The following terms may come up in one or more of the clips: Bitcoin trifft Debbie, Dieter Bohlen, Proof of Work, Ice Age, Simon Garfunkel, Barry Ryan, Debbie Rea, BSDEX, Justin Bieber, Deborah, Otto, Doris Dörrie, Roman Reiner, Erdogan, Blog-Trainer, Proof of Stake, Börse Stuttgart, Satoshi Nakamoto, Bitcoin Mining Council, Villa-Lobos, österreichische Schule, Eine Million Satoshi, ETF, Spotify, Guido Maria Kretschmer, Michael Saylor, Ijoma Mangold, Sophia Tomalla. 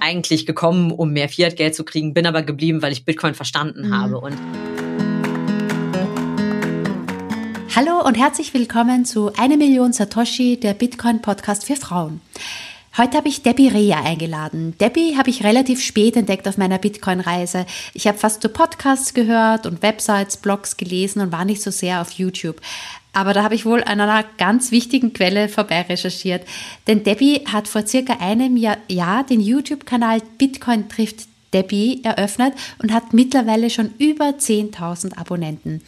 eigentlich gekommen, um mehr Fiat-Geld zu kriegen, bin aber geblieben, weil ich Bitcoin verstanden habe. Und hallo und herzlich willkommen zu Eine Million Satoshi, der Bitcoin-Podcast für Frauen. Heute habe ich Debbie Rea eingeladen. Debbie habe ich relativ spät entdeckt auf meiner Bitcoin-Reise. Ich habe fast nur Podcasts gehört und Websites, Blogs gelesen und war nicht so sehr auf YouTube. Aber da habe ich wohl an einer ganz wichtigen Quelle vorbei recherchiert. Denn Debbie hat vor circa einem Jahr den YouTube-Kanal Bitcoin trifft Debbie eröffnet und hat mittlerweile schon über 10.000 Abonnenten.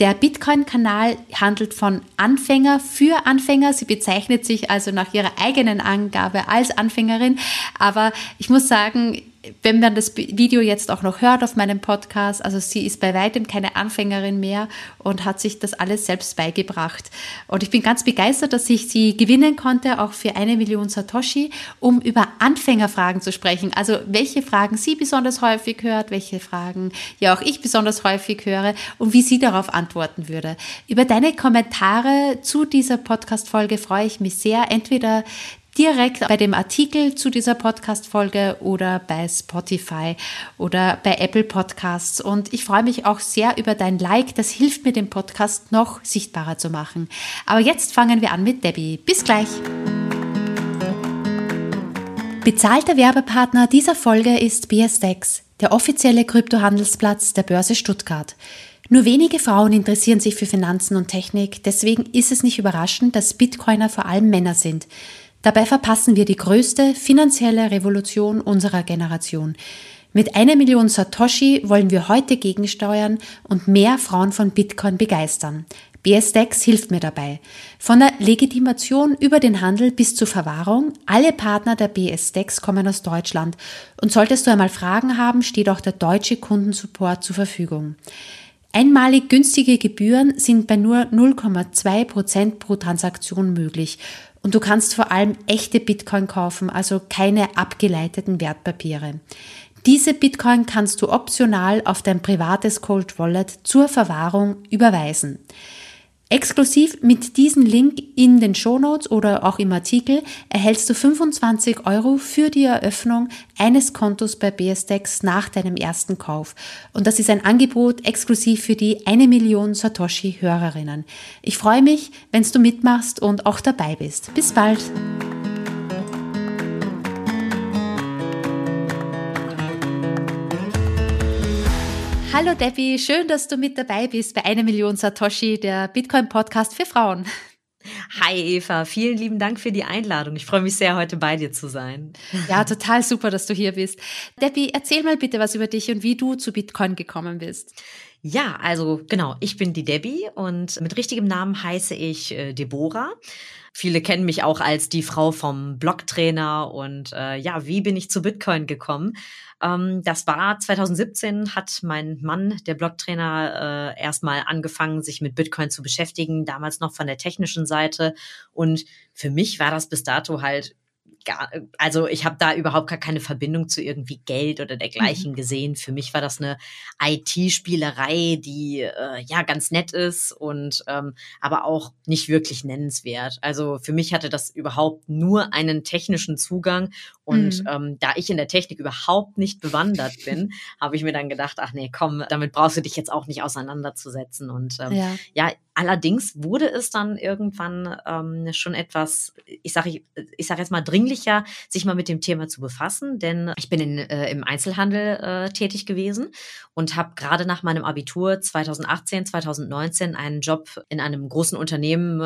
Der Bitcoin-Kanal handelt von Anfänger für Anfänger. Sie bezeichnet sich also nach ihrer eigenen Angabe als Anfängerin. Aber ich muss sagen, wenn man das Video jetzt auch noch hört auf meinem Podcast, also sie ist bei weitem keine Anfängerin mehr und hat sich das alles selbst beigebracht. Und ich bin ganz begeistert, dass ich sie gewinnen konnte, auch für 1 Million Satoshi, um über Anfängerfragen zu sprechen. Also welche Fragen sie besonders häufig hört, welche Fragen ja auch ich besonders häufig höre und wie sie darauf antworten würde. Über deine Kommentare zu dieser Podcast-Folge freue ich mich sehr. Entweder direkt bei dem Artikel zu dieser Podcast-Folge oder bei Spotify oder bei Apple Podcasts. Und ich freue mich auch sehr über dein Like. Das hilft mir, den Podcast noch sichtbarer zu machen. Aber jetzt fangen wir an mit Debbie. Bis gleich. Bezahlter Werbepartner dieser Folge ist BSDEX, der offizielle Kryptohandelsplatz der Börse Stuttgart. Nur wenige Frauen interessieren sich für Finanzen und Technik. Deswegen ist es nicht überraschend, dass Bitcoiner vor allem Männer sind. Dabei verpassen wir die größte finanzielle Revolution unserer Generation. Mit 1 Million Satoshi wollen wir heute gegensteuern und mehr Frauen von Bitcoin begeistern. BSDEX hilft mir dabei. Von der Legitimation über den Handel bis zur Verwahrung, alle Partner der BSDEX kommen aus Deutschland. Und solltest du einmal Fragen haben, steht auch der deutsche Kundensupport zur Verfügung. Einmalig günstige Gebühren sind bei nur 0,2% pro Transaktion möglich. Und du kannst vor allem echte Bitcoin kaufen, also keine abgeleiteten Wertpapiere. Diese Bitcoin kannst du optional auf dein privates Cold Wallet zur Verwahrung überweisen. Exklusiv mit diesem Link in den Shownotes oder auch im Artikel erhältst du 25 € für die Eröffnung eines Kontos bei BSDEX nach deinem ersten Kauf. Und das ist ein Angebot exklusiv für die 1 Million Satoshi-Hörerinnen. Ich freue mich, wenn du mitmachst und auch dabei bist. Bis bald! Hallo Debbie, schön, dass du mit dabei bist bei 1 Million Satoshi, der Bitcoin-Podcast für Frauen. Hi Eva, vielen lieben Dank für die Einladung. Ich freue mich sehr, heute bei dir zu sein. Ja, total super, dass du hier bist. Debbie, erzähl mal bitte was über dich und wie du zu Bitcoin gekommen bist. Ja, also genau, ich bin die Debbie und mit richtigem Namen heiße ich Deborah. Viele kennen mich auch als die Frau vom Blog-Trainer und ja, wie bin ich zu Bitcoin gekommen? Das war 2017, hat mein Mann, der Blog-Trainer, erstmal angefangen, sich mit Bitcoin zu beschäftigen, damals noch von der technischen Seite und für mich war das bis dato halt, also ich habe da überhaupt gar keine Verbindung zu irgendwie Geld oder dergleichen gesehen. Für mich war das eine IT-Spielerei, die ja ganz nett ist und aber auch nicht wirklich nennenswert. Also für mich hatte das überhaupt nur einen technischen Zugang und da ich in der Technik überhaupt nicht bewandert bin, habe ich mir dann gedacht, ach nee, komm, damit brauchst du dich jetzt auch nicht auseinanderzusetzen und ja, allerdings wurde es dann irgendwann schon etwas, ich sag jetzt mal dringlicher, sich mal mit dem Thema zu befassen, denn ich bin im Einzelhandel tätig gewesen und habe gerade nach meinem Abitur 2018, 2019 einen Job in einem großen Unternehmen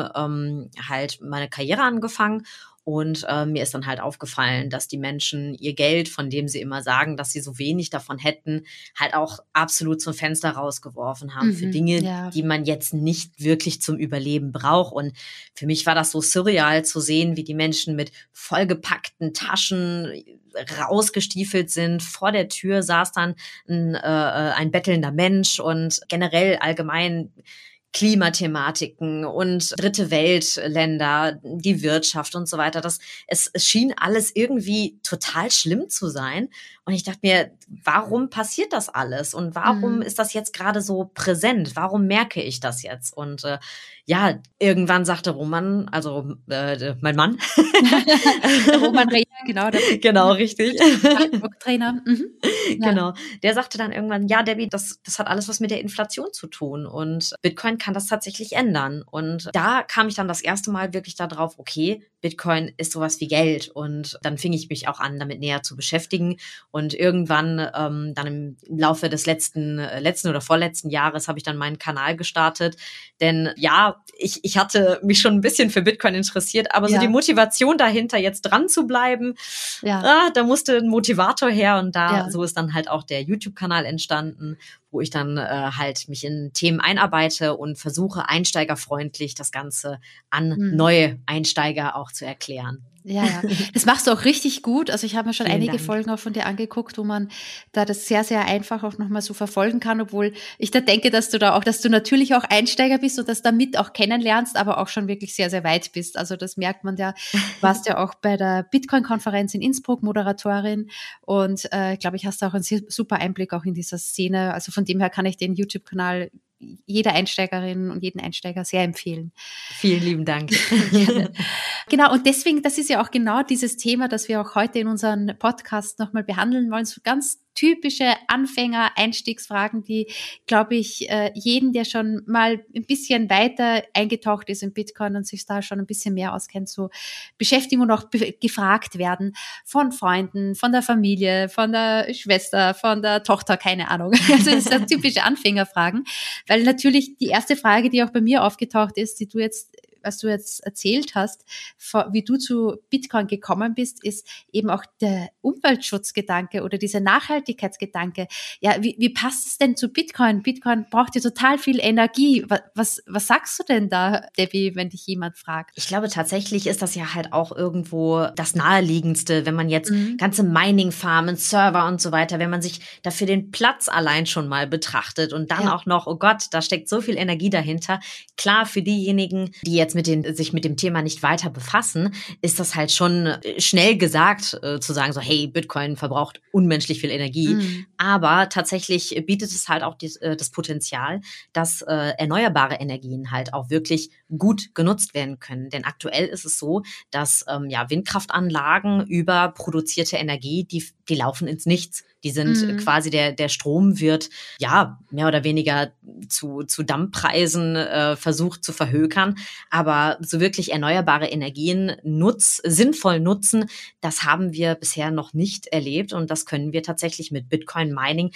halt meine Karriere angefangen. Und mir ist dann halt aufgefallen, dass die Menschen ihr Geld, von dem sie immer sagen, dass sie so wenig davon hätten, halt auch absolut zum Fenster rausgeworfen haben für Dinge, die man jetzt nicht wirklich zum Überleben braucht. Und für mich war das so surreal zu sehen, wie die Menschen mit vollgepackten Taschen rausgestiefelt sind. Vor der Tür saß dann ein bettelnder Mensch und generell allgemein Klimathematiken und dritte Weltländer, die Wirtschaft und so weiter. Es schien alles irgendwie total schlimm zu sein. Und ich dachte mir, warum passiert das alles? Und warum ist das jetzt gerade so präsent? Warum merke ich das jetzt? Und ja, irgendwann sagte Roman, also mein Mann, Roman Reiner, Genau, genau, richtig. Blog-Trainer. Mhm. Ja. Genau. Der sagte dann irgendwann, ja, Debbie, das hat alles was mit der Inflation zu tun und Bitcoin kann das tatsächlich ändern. Und da kam ich dann das erste Mal wirklich darauf, okay, Bitcoin ist sowas wie Geld. Und dann fing ich mich auch an, damit näher zu beschäftigen. Und irgendwann dann im Laufe des letzten oder vorletzten Jahres habe ich dann meinen Kanal gestartet. Denn ja, ich hatte mich schon ein bisschen für Bitcoin interessiert, aber so die Motivation dahinter, jetzt dran zu bleiben, da musste ein Motivator her. Und so ist dann halt auch der YouTube-Kanal entstanden, wo ich dann halt mich in Themen einarbeite und versuche, einsteigerfreundlich das Ganze an neue Einsteiger auch zu erklären. Ja, das machst du auch richtig gut. Also ich habe mir schon einige Folgen auch von dir angeguckt, wo man da das sehr, sehr einfach auch nochmal so verfolgen kann, obwohl ich da denke, dass du natürlich auch Einsteiger bist und das damit auch kennenlernst, aber auch schon wirklich sehr, sehr weit bist. Also das merkt man ja. Warst ja auch bei der Bitcoin-Konferenz in Innsbruck Moderatorin und glaube ich, hast da auch einen super Einblick auch in dieser Szene. Also von dem her kann ich den YouTube-Kanal jeder Einsteigerin und jeden Einsteiger sehr empfehlen. Vielen lieben Dank. Genau, und deswegen, das ist ja auch genau dieses Thema, das wir auch heute in unserem Podcast nochmal behandeln wollen, so ganz typische Anfänger-Einstiegsfragen, die, glaube ich, jeden, der schon mal ein bisschen weiter eingetaucht ist in Bitcoin und sich da schon ein bisschen mehr auskennt, so beschäftigen und auch gefragt werden von Freunden, von der Familie, von der Schwester, von der Tochter, keine Ahnung. Also das sind typische Anfängerfragen, weil natürlich die erste Frage, die auch bei mir aufgetaucht ist, was du jetzt erzählt hast, wie du zu Bitcoin gekommen bist, ist eben auch der Umweltschutzgedanke oder dieser Nachhaltigkeitsgedanke. Ja, wie passt es denn zu Bitcoin? Bitcoin braucht ja total viel Energie. Was sagst du denn da, Debbie, wenn dich jemand fragt? Ich glaube, tatsächlich ist das ja halt auch irgendwo das Naheliegendste, wenn man jetzt ganze Mining-Farmen, Server und so weiter, wenn man sich dafür den Platz allein schon mal betrachtet und dann auch noch, oh Gott, da steckt so viel Energie dahinter. Klar, für diejenigen, die jetzt sich mit dem Thema nicht weiter befassen, ist das halt schon schnell gesagt, zu sagen so, hey, Bitcoin verbraucht unmenschlich viel Energie. Aber tatsächlich bietet es halt auch das Potenzial, dass erneuerbare Energien halt auch wirklich gut genutzt werden können. Denn aktuell ist es so, dass Windkraftanlagen über produzierte Energie, die laufen ins Nichts. Die sind quasi der Strom wird mehr oder weniger zu Dammpreisen versucht zu verhökern, aber so wirklich erneuerbare Energien sinnvoll nutzen, das haben wir bisher noch nicht erlebt und das können wir tatsächlich mit Bitcoin Mining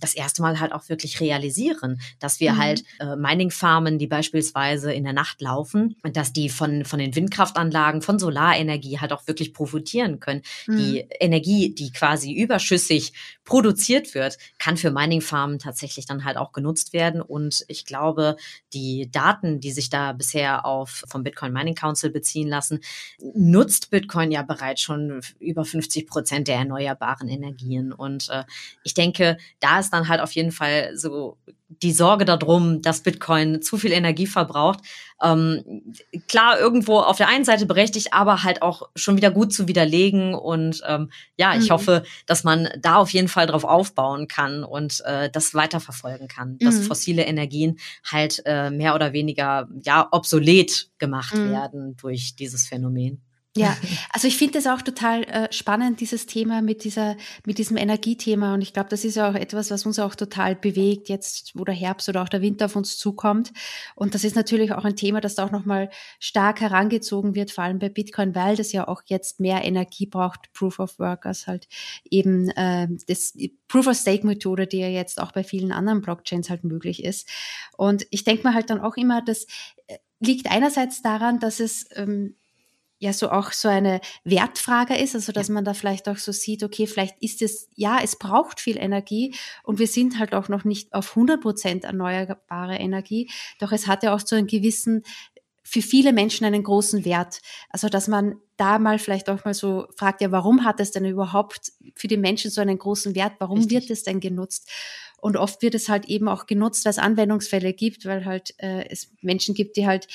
das erste Mal halt auch wirklich realisieren, dass wir halt Mining Farmen, die beispielsweise in der Nacht laufen, dass die von den Windkraftanlagen, von Solarenergie halt auch wirklich profitieren können. Die Energie, die quasi überschüssig produziert wird, kann für Mining-Farmen tatsächlich dann halt auch genutzt werden. Und ich glaube, die Daten, die sich da bisher vom Bitcoin Mining Council beziehen lassen, nutzt Bitcoin ja bereits schon über 50% der erneuerbaren Energien. Und ich denke, da ist dann halt auf jeden Fall so die Sorge darum, dass Bitcoin zu viel Energie verbraucht, klar irgendwo auf der einen Seite berechtigt, aber halt auch schon wieder gut zu widerlegen. Und ich hoffe, dass man da auf jeden Fall drauf aufbauen kann und das weiterverfolgen kann, dass fossile Energien halt mehr oder weniger obsolet gemacht werden durch dieses Phänomen. Ja, also ich finde das auch total spannend, dieses Thema mit diesem Energiethema, und ich glaube, das ist ja auch etwas, was uns auch total bewegt, jetzt wo der Herbst oder auch der Winter auf uns zukommt, und das ist natürlich auch ein Thema, das da auch nochmal stark herangezogen wird, vor allem bei Bitcoin, weil das ja auch jetzt mehr Energie braucht, Proof of Work, als halt eben das Proof of Stake Methode, die ja jetzt auch bei vielen anderen Blockchains halt möglich ist, und ich denke mir halt dann auch immer, das liegt einerseits daran, dass es so auch so eine Wertfrage ist, also dass man da vielleicht auch so sieht, okay, vielleicht ist es, es braucht viel Energie und wir sind halt auch noch nicht auf 100% erneuerbare Energie, doch es hat ja auch so einen gewissen, für viele Menschen einen großen Wert, also dass man da mal vielleicht auch mal so fragt, warum hat es denn überhaupt für die Menschen so einen großen Wert, warum wird es denn genutzt? Und oft wird es halt eben auch genutzt, weil es Anwendungsfälle gibt, weil halt es Menschen gibt, die halt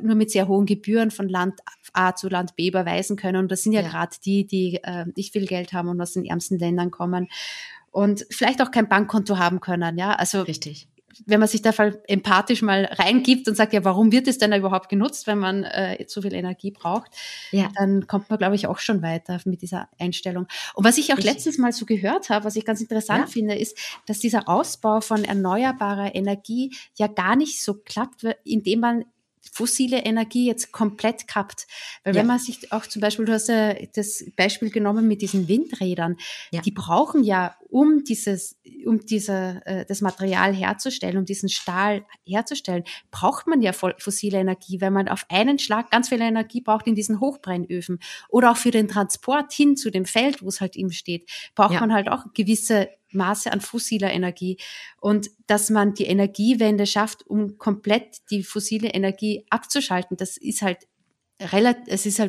nur mit sehr hohen Gebühren von Land A zu Land B überweisen können. Und das sind ja gerade die nicht viel Geld haben und aus den ärmsten Ländern kommen und vielleicht auch kein Bankkonto haben können. Ja, also richtig. wenn man sich da empathisch mal reingibt und sagt, ja, warum wird es denn da überhaupt genutzt, wenn man so viel Energie braucht, ja, dann kommt man, glaube ich, auch schon weiter mit dieser Einstellung. Und was ich auch letztens mal so gehört habe, was ich ganz interessant finde, ist, dass dieser Ausbau von erneuerbarer Energie ja gar nicht so klappt, indem man fossile Energie jetzt komplett kappt. Weil wenn man sich auch zum Beispiel, du hast ja das Beispiel genommen mit diesen Windrädern, die brauchen ja, das Material herzustellen, um diesen Stahl herzustellen, braucht man ja fossile Energie, weil man auf einen Schlag ganz viel Energie braucht in diesen Hochbrennöfen. Oder auch für den Transport hin zu dem Feld, wo es halt eben steht, braucht man halt auch gewisse Maße an fossiler Energie, und dass man die Energiewende schafft, um komplett die fossile Energie abzuschalten, das ist halt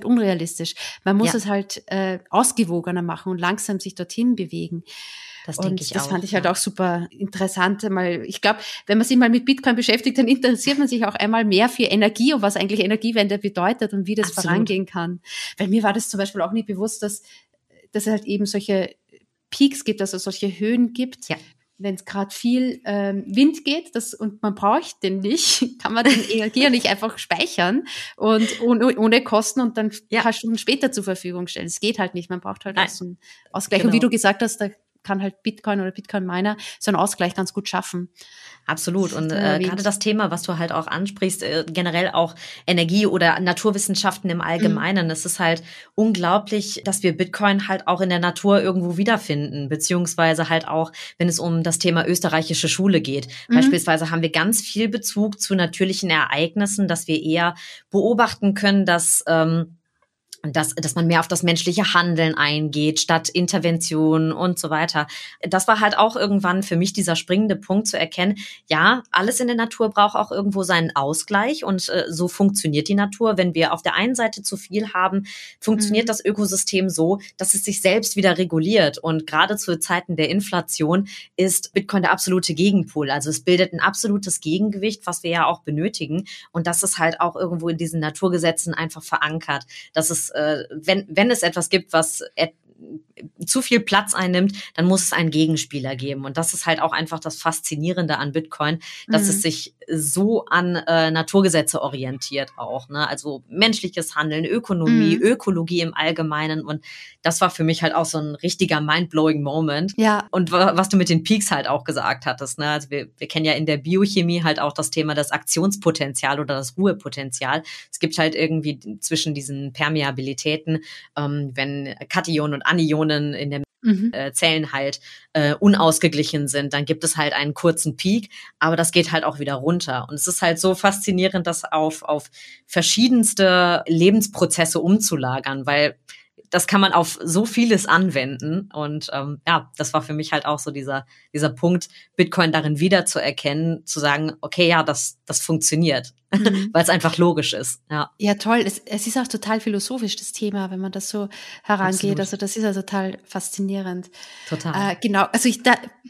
unrealistisch. Man muss es halt ausgewogener machen und langsam sich dorthin bewegen. Das denke ich auch. Das fand ich halt auch super interessant. Ich glaube, wenn man sich mal mit Bitcoin beschäftigt, dann interessiert man sich auch einmal mehr für Energie und was eigentlich Energiewende bedeutet und wie das vorangehen kann. Weil mir war das zum Beispiel auch nicht bewusst, dass es halt eben solche Peaks gibt, also solche Höhen gibt, wenn es gerade viel Wind geht, und man braucht den nicht, kann man den Energie nicht einfach speichern und ohne Kosten und dann ein paar Stunden später zur Verfügung stellen. Es geht halt nicht, man braucht halt auch so einen Ausgleich. Genau. Und wie du gesagt hast, da kann halt Bitcoin oder Bitcoin-Miner so einen Ausgleich ganz gut schaffen. Absolut. Und gerade das Thema, was du halt auch ansprichst, generell auch Energie oder Naturwissenschaften im Allgemeinen. Es ist halt unglaublich, dass wir Bitcoin halt auch in der Natur irgendwo wiederfinden, beziehungsweise halt auch, wenn es um das Thema österreichische Schule geht. Beispielsweise haben wir ganz viel Bezug zu natürlichen Ereignissen, dass wir eher beobachten können, dass man mehr auf das menschliche Handeln eingeht, statt Interventionen und so weiter. Das war halt auch irgendwann für mich dieser springende Punkt zu erkennen, ja, alles in der Natur braucht auch irgendwo seinen Ausgleich, und so funktioniert die Natur. Wenn wir auf der einen Seite zu viel haben, funktioniert das Ökosystem so, dass es sich selbst wieder reguliert, und gerade zu Zeiten der Inflation ist Bitcoin der absolute Gegenpol. Also es bildet ein absolutes Gegengewicht, was wir ja auch benötigen, und das ist halt auch irgendwo in diesen Naturgesetzen einfach verankert, dass es wenn es etwas gibt, was zu viel Platz einnimmt, dann muss es einen Gegenspieler geben. Und das ist halt auch einfach das Faszinierende an Bitcoin, dass es sich so an Naturgesetze orientiert auch, ne? Also menschliches Handeln, Ökonomie, Ökologie im Allgemeinen. Und das war für mich halt auch so ein richtiger mindblowing Moment. Ja. Und was du mit den Peaks halt auch gesagt hattest, ne? Also wir kennen ja in der Biochemie halt auch das Thema das Aktionspotenzial oder das Ruhepotenzial. Es gibt halt irgendwie zwischen diesen Permeabilitäten, wenn Kationen und Anionen in den Zellen halt unausgeglichen sind, dann gibt es halt einen kurzen Peak, aber das geht halt auch wieder runter. Und es ist halt so faszinierend, das auf verschiedenste Lebensprozesse umzulagern, weil das kann man auf so vieles anwenden. Und das war für mich halt auch so dieser Punkt, Bitcoin darin wiederzuerkennen, zu sagen, okay, ja, das funktioniert, weil es einfach logisch ist. Ja, toll. Es ist auch total philosophisch, das Thema, wenn man das so herangeht. Absolut. Also das ist ja total faszinierend. Total. Genau. Also ich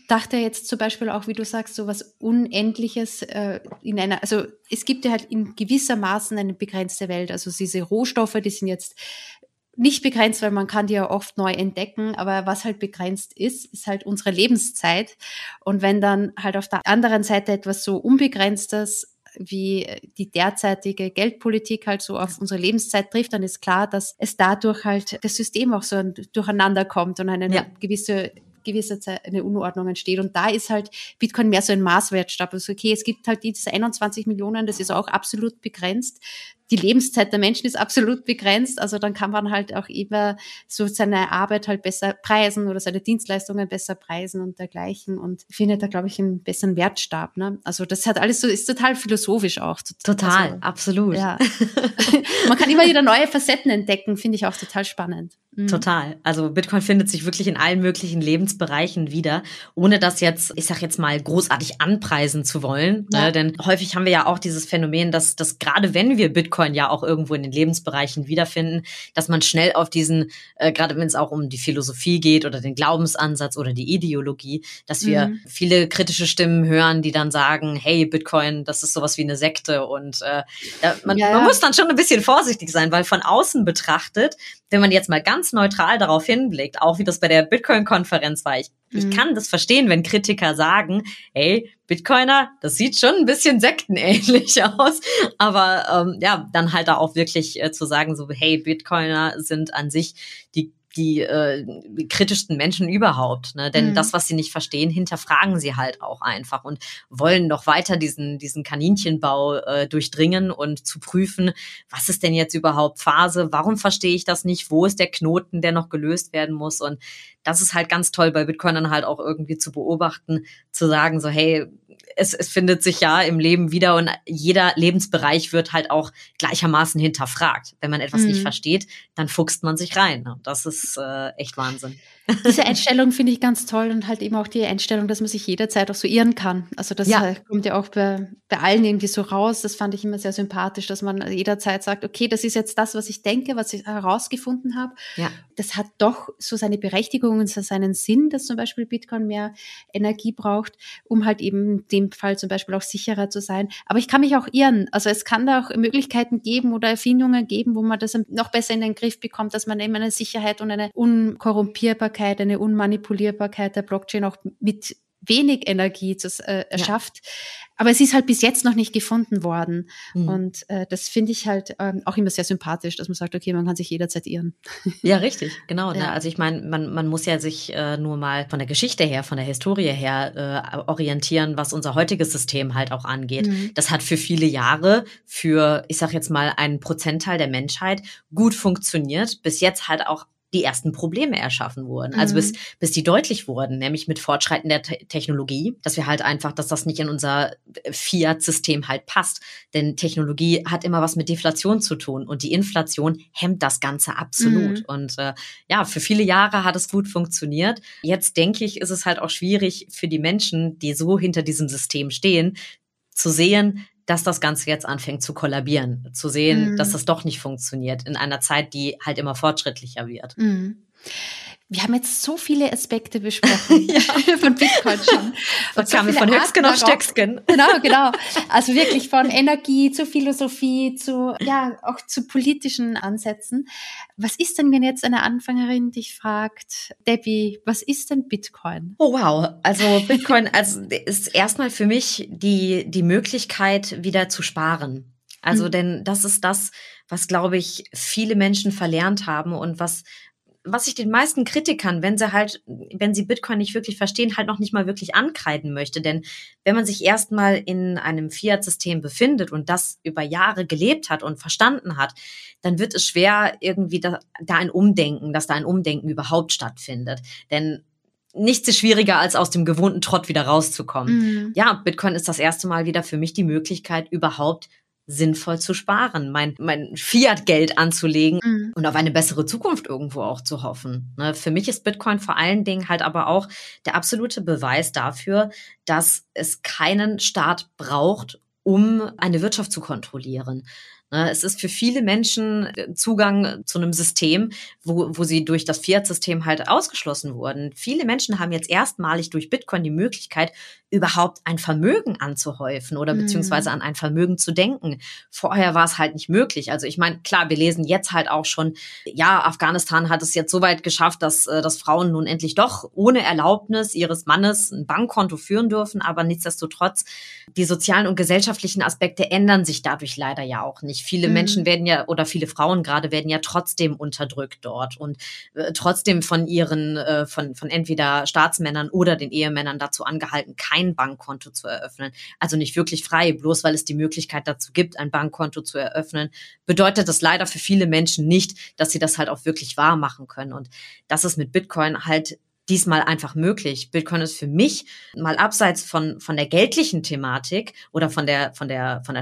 dachte jetzt zum Beispiel auch, wie du sagst, so was Unendliches also es gibt ja halt in gewisser Maßen eine begrenzte Welt. Also diese Rohstoffe, die sind jetzt nicht begrenzt, weil man kann die ja oft neu entdecken, aber was halt begrenzt ist, ist halt unsere Lebenszeit. Und wenn dann halt auf der anderen Seite etwas so Unbegrenztes wie die derzeitige Geldpolitik halt so auf unsere Lebenszeit trifft, dann ist klar, dass es dadurch halt das System auch so durcheinander kommt und eine gewisse Zeit eine Unordnung entsteht. Und da ist halt Bitcoin mehr so ein Maßwertstab. Also okay, es gibt halt diese 21 Millionen, das ist auch absolut begrenzt. Die Lebenszeit der Menschen ist absolut begrenzt, also dann kann man halt auch immer so seine Arbeit halt besser preisen oder seine Dienstleistungen besser preisen und dergleichen, und findet da, glaube ich, einen besseren Wertstab, ne? Also das hat alles so, ist total philosophisch auch. Total, also, absolut. Ja. Man kann immer wieder neue Facetten entdecken, finde ich auch total spannend. Total. Also Bitcoin findet sich wirklich in allen möglichen Lebensbereichen wieder, ohne das jetzt, ich sag jetzt mal, großartig anpreisen zu wollen, ne? Denn häufig haben wir ja auch dieses Phänomen, dass gerade wenn wir Bitcoin ja auch irgendwo in den Lebensbereichen wiederfinden, dass man schnell auf diesen, gerade wenn es auch um die Philosophie geht oder den Glaubensansatz oder die Ideologie, dass wir viele kritische Stimmen hören, die dann sagen, hey, Bitcoin, das ist sowas wie eine Sekte, und man muss dann schon ein bisschen vorsichtig sein, weil von außen betrachtet, wenn man jetzt mal ganz neutral darauf hinblickt, auch wie das bei der Bitcoin-Konferenz war, ich kann das verstehen, wenn Kritiker sagen, ey, Bitcoiner, das sieht schon ein bisschen sektenähnlich aus, aber ja, dann halt da auch wirklich zu sagen, so hey, Bitcoiner sind an sich die kritischsten Menschen überhaupt, ne? Denn das, was sie nicht verstehen, hinterfragen sie halt auch einfach und wollen noch weiter diesen Kaninchenbau durchdringen und zu prüfen, was ist denn jetzt überhaupt Phase, warum verstehe ich das nicht, wo ist der Knoten, der noch gelöst werden muss. Und das ist halt ganz toll bei Bitcoinern halt auch irgendwie zu beobachten, zu sagen so, hey, es findet sich ja im Leben wieder und jeder Lebensbereich wird halt auch gleichermaßen hinterfragt. Wenn man etwas nicht versteht, dann fuchst man sich rein. Das ist echt Wahnsinn. Diese Einstellung finde ich ganz toll und halt eben auch die Einstellung, dass man sich jederzeit auch so irren kann. Also das kommt ja auch bei allen irgendwie so raus. Das fand ich immer sehr sympathisch, dass man jederzeit sagt, okay, das ist jetzt das, was ich denke, was ich herausgefunden habe. Ja. Das hat doch so seine Berechtigung und so seinen Sinn, dass zum Beispiel Bitcoin mehr Energie braucht, um halt eben in dem Fall zum Beispiel auch sicherer zu sein. Aber ich kann mich auch irren. Also es kann da auch Möglichkeiten geben oder Erfindungen geben, wo man das noch besser in den Griff bekommt, dass man eben eine Sicherheit und eine Unkorrumpierbarkeit, eine Unmanipulierbarkeit der Blockchain auch mit wenig Energie erschafft. Ja. Aber es ist halt bis jetzt noch nicht gefunden worden. Und das finde ich halt auch immer sehr sympathisch, dass man sagt, okay, man kann sich jederzeit irren. Ja, richtig, genau. Ja. Ne? Also ich meine, man muss ja sich nur mal von der Geschichte her, von der Historie her orientieren, was unser heutiges System halt auch angeht. Das hat für viele Jahre, für, ich sag jetzt mal, einen Prozentteil der Menschheit gut funktioniert, bis jetzt halt auch die ersten Probleme erschaffen wurden, also bis die deutlich wurden, nämlich mit Fortschreiten der Technologie, dass wir halt einfach, dass das nicht in unser Fiat-System halt passt, denn Technologie hat immer was mit Deflation zu tun und die Inflation hemmt das Ganze absolut und ja, für viele Jahre hat es gut funktioniert. Jetzt denke ich, ist es halt auch schwierig für die Menschen, die so hinter diesem System stehen, zu sehen, dass das Ganze jetzt anfängt zu kollabieren, zu sehen, dass das doch nicht funktioniert in einer Zeit, die halt immer fortschrittlicher wird. Wir haben jetzt so viele Aspekte besprochen von Bitcoin schon. Und so kamen von Höchstgen auf Stöcksken. Genau. Also wirklich von Energie zu Philosophie, zu auch zu politischen Ansätzen. Was ist denn, wenn jetzt eine Anfängerin dich fragt, Debbie, was ist denn Bitcoin? Oh wow, also Bitcoin ist erstmal für mich die Möglichkeit, wieder zu sparen. Also denn das ist das, was, glaube ich, viele Menschen verlernt haben und was ich den meisten Kritikern, wenn sie Bitcoin nicht wirklich verstehen, halt noch nicht mal wirklich ankreiden möchte. Denn wenn man sich erstmal in einem Fiat-System befindet und das über Jahre gelebt hat und verstanden hat, dann wird es schwer, irgendwie dass da ein Umdenken überhaupt stattfindet. Denn nichts ist schwieriger, als aus dem gewohnten Trott wieder rauszukommen. Ja, Bitcoin ist das erste Mal wieder für mich die Möglichkeit, überhaupt sinnvoll zu sparen, mein Fiat-Geld anzulegen und auf eine bessere Zukunft irgendwo auch zu hoffen. Ne? Für mich ist Bitcoin vor allen Dingen halt aber auch der absolute Beweis dafür, dass es keinen Staat braucht, um eine Wirtschaft zu kontrollieren. Es ist für viele Menschen Zugang zu einem System, wo sie durch das Fiat-System halt ausgeschlossen wurden. Viele Menschen haben jetzt erstmalig durch Bitcoin die Möglichkeit, überhaupt ein Vermögen anzuhäufen oder beziehungsweise an ein Vermögen zu denken. Vorher war es halt nicht möglich. Also ich meine, klar, wir lesen jetzt halt auch schon, ja, Afghanistan hat es jetzt so weit geschafft, dass Frauen nun endlich doch ohne Erlaubnis ihres Mannes ein Bankkonto führen dürfen. Aber nichtsdestotrotz, die sozialen und gesellschaftlichen Aspekte ändern sich dadurch leider ja auch nicht. Viele Menschen viele Frauen gerade werden ja trotzdem unterdrückt dort und trotzdem von ihren, von entweder Staatsmännern oder den Ehemännern dazu angehalten, kein Bankkonto zu eröffnen. Also nicht wirklich frei, bloß weil es die Möglichkeit dazu gibt, ein Bankkonto zu eröffnen, bedeutet das leider für viele Menschen nicht, dass sie das halt auch wirklich wahr machen können. Und das ist mit Bitcoin halt diesmal einfach möglich. Bitcoin ist für mich mal abseits von der geldlichen Thematik oder von der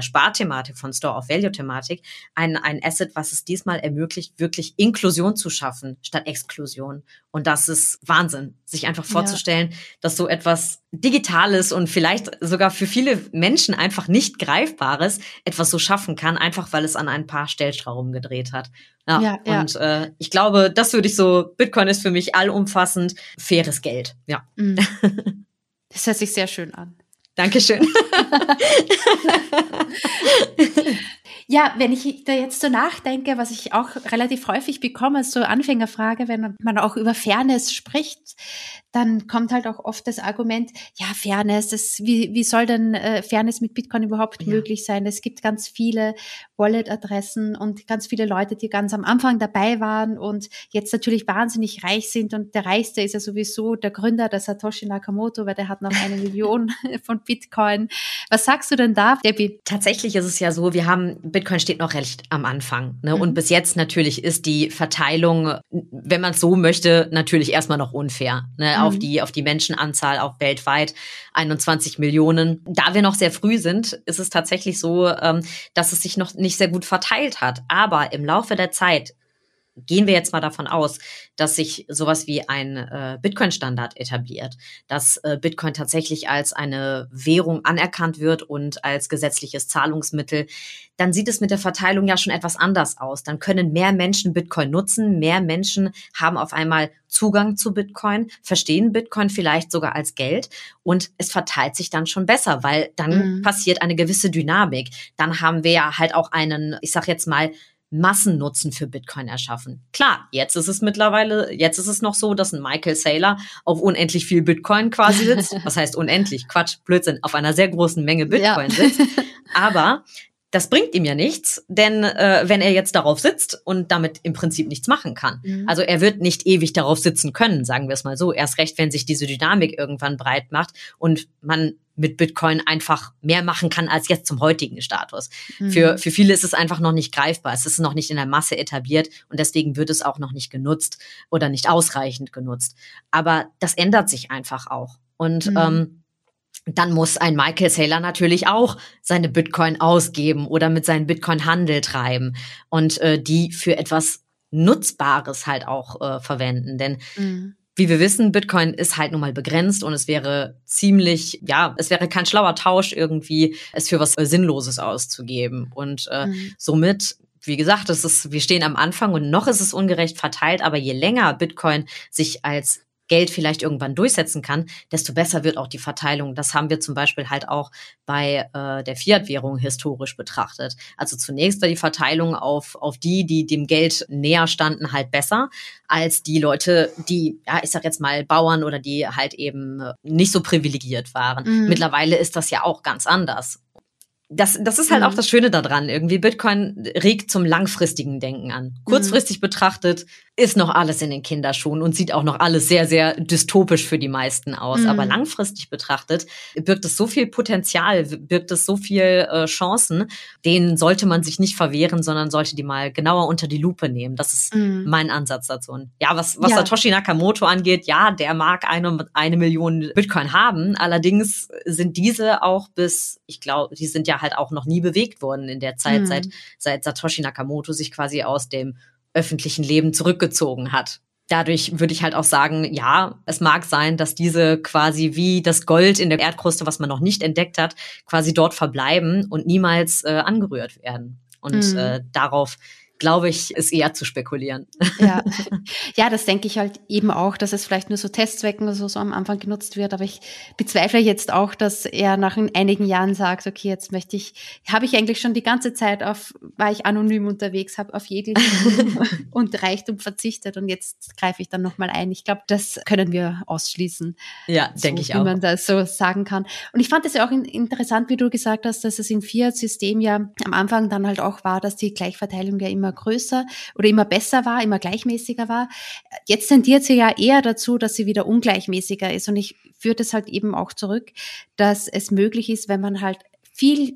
Sparthematik, von Store-of-Value-Thematik ein Asset, was es diesmal ermöglicht, wirklich Inklusion zu schaffen statt Exklusion. Und das ist Wahnsinn, sich einfach vorzustellen, dass so etwas Digitales und vielleicht sogar für viele Menschen einfach nicht Greifbares etwas so schaffen kann, einfach weil es an ein paar Stellschrauben gedreht hat. Ja. Und ich glaube, das würde ich so, Bitcoin ist für mich allumfassend faires Geld. Ja. Das hört sich sehr schön an. Dankeschön. Ja, wenn ich da jetzt so nachdenke, was ich auch relativ häufig bekomme als so Anfängerfrage, wenn man auch über Fairness spricht, dann kommt halt auch oft das Argument, ja, Fairness, wie soll denn Fairness mit Bitcoin überhaupt möglich sein? Es gibt ganz viele Wallet-Adressen und ganz viele Leute, die ganz am Anfang dabei waren und jetzt natürlich wahnsinnig reich sind, und der Reichste ist ja sowieso der Gründer, der Satoshi Nakamoto, weil der hat noch 1 Million von Bitcoin. Was sagst du denn da, Debbie? Tatsächlich ist es ja so, wir haben, Bitcoin steht noch recht am Anfang, ne? Und bis jetzt natürlich ist die Verteilung, wenn man es so möchte, natürlich erstmal noch unfair, ne? Auf die Menschenanzahl, auch weltweit 21 Millionen. Da wir noch sehr früh sind, ist es tatsächlich so, dass es sich noch nicht sehr gut verteilt hat. Aber im Laufe der Zeit gehen wir jetzt mal davon aus, dass sich sowas wie ein Bitcoin-Standard etabliert, dass Bitcoin tatsächlich als eine Währung anerkannt wird und als gesetzliches Zahlungsmittel, dann sieht es mit der Verteilung ja schon etwas anders aus. Dann können mehr Menschen Bitcoin nutzen, mehr Menschen haben auf einmal Zugang zu Bitcoin, verstehen Bitcoin vielleicht sogar als Geld, und es verteilt sich dann schon besser, weil dann passiert eine gewisse Dynamik. Dann haben wir ja halt auch einen, ich sag jetzt mal, Massennutzen für Bitcoin erschaffen. Klar, jetzt ist es noch so, dass ein Michael Saylor auf unendlich viel Bitcoin quasi sitzt. Was heißt unendlich? Quatsch, Blödsinn, auf einer sehr großen Menge Bitcoin sitzt. Aber das bringt ihm ja nichts, denn wenn er jetzt darauf sitzt und damit im Prinzip nichts machen kann. Also er wird nicht ewig darauf sitzen können, sagen wir es mal so. Erst recht, wenn sich diese Dynamik irgendwann breit macht und man mit Bitcoin einfach mehr machen kann als jetzt zum heutigen Status. Für viele ist es einfach noch nicht greifbar. Es ist noch nicht in der Masse etabliert und deswegen wird es auch noch nicht genutzt oder nicht ausreichend genutzt. Aber das ändert sich einfach auch. Und dann muss ein Michael Saylor natürlich auch seine Bitcoin ausgeben oder mit seinen Bitcoin Handel treiben und die für etwas Nutzbares halt auch verwenden. Denn wie wir wissen, Bitcoin ist halt nun mal begrenzt und es wäre ziemlich, es wäre kein schlauer Tausch irgendwie, es für was Sinnloses auszugeben. Und somit, wie gesagt, wir stehen am Anfang und noch ist es ungerecht verteilt, aber je länger Bitcoin sich als Geld vielleicht irgendwann durchsetzen kann, desto besser wird auch die Verteilung. Das haben wir zum Beispiel halt auch bei der Fiat-Währung historisch betrachtet. Also zunächst war die Verteilung auf die dem Geld näher standen, halt besser als die Leute, die, ich sag jetzt mal Bauern oder die halt eben nicht so privilegiert waren. Mittlerweile ist das ja auch ganz anders. Das ist halt auch das Schöne daran. Irgendwie Bitcoin regt zum langfristigen Denken an. Kurzfristig betrachtet ist noch alles in den Kinderschuhen und sieht auch noch alles sehr, sehr dystopisch für die meisten aus. Aber langfristig betrachtet birgt es so viel Potenzial, birgt es so viel Chancen, denen sollte man sich nicht verwehren, sondern sollte die mal genauer unter die Lupe nehmen. Das ist mein Ansatz dazu. Und was Satoshi Nakamoto angeht, der mag 1 Million Bitcoin haben. Allerdings sind diese auch die sind ja halt auch noch nie bewegt worden in der Zeit, seit Satoshi Nakamoto sich quasi aus dem öffentlichen Leben zurückgezogen hat. Dadurch würde ich halt auch sagen, es mag sein, dass diese quasi wie das Gold in der Erdkruste, was man noch nicht entdeckt hat, quasi dort verbleiben und niemals angerührt werden. Und darauf, glaube ich, ist eher zu spekulieren. Ja, das denke ich halt eben auch, dass es vielleicht nur so Testzwecken oder so am Anfang genutzt wird, aber ich bezweifle jetzt auch, dass er nach einigen Jahren sagt, okay, jetzt habe ich eigentlich schon die ganze Zeit war ich anonym unterwegs, habe auf jeglichen und Reichtum verzichtet und jetzt greife ich dann nochmal ein. Ich glaube, das können wir ausschließen. Ja, denke ich auch. Wie man das so sagen kann. Und ich fand es ja auch interessant, wie du gesagt hast, dass es im Fiat-System ja am Anfang dann halt auch war, dass die Gleichverteilung ja immer größer oder immer besser war, immer gleichmäßiger war. Jetzt tendiert sie ja eher dazu, dass sie wieder ungleichmäßiger ist. Und ich führe das halt eben auch zurück, dass es möglich ist, wenn man halt viel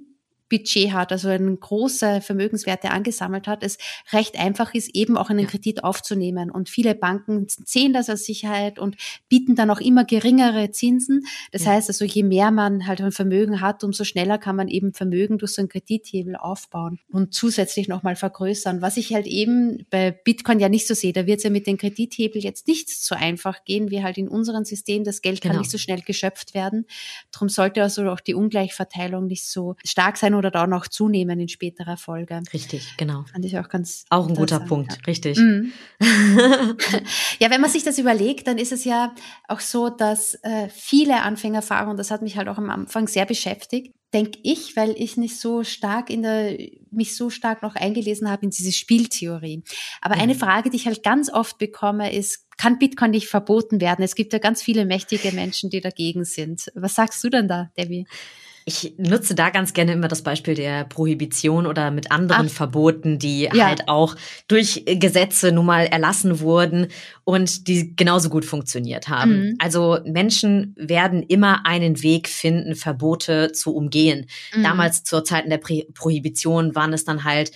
Budget hat, also eine große Vermögenswerte angesammelt hat, es recht einfach ist, eben auch einen Kredit aufzunehmen. Und viele Banken sehen das als Sicherheit und bieten dann auch immer geringere Zinsen. Das heißt also, je mehr man halt ein Vermögen hat, umso schneller kann man eben Vermögen durch so einen Kredithebel aufbauen und zusätzlich nochmal vergrößern. Was ich halt eben bei Bitcoin ja nicht so sehe, da wird es ja mit den Kredithebel jetzt nicht so einfach gehen, wie halt in unserem System. Das Geld kann nicht so schnell geschöpft werden. Darum sollte also auch die Ungleichverteilung nicht so stark sein oder da noch zunehmen in späterer Folge. Richtig, genau. Fand ich auch ganz... Auch ein guter Punkt, richtig. Ja, wenn man sich das überlegt, dann ist es ja auch so, dass viele Anfängerfragen, und das hat mich halt auch am Anfang sehr beschäftigt, denke ich, weil ich nicht so stark mich so stark noch eingelesen habe in diese Spieltheorie. Aber eine Frage, die ich halt ganz oft bekomme, ist, kann Bitcoin nicht verboten werden? Es gibt ja ganz viele mächtige Menschen, die dagegen sind. Was sagst du denn da, Debbie? Ich nutze da ganz gerne immer das Beispiel der Prohibition oder mit anderen Verboten, die halt auch durch Gesetze nun mal erlassen wurden und die genauso gut funktioniert haben. Mhm. Also Menschen werden immer einen Weg finden, Verbote zu umgehen. Mhm. Damals zur Zeit der Prohibition waren es dann halt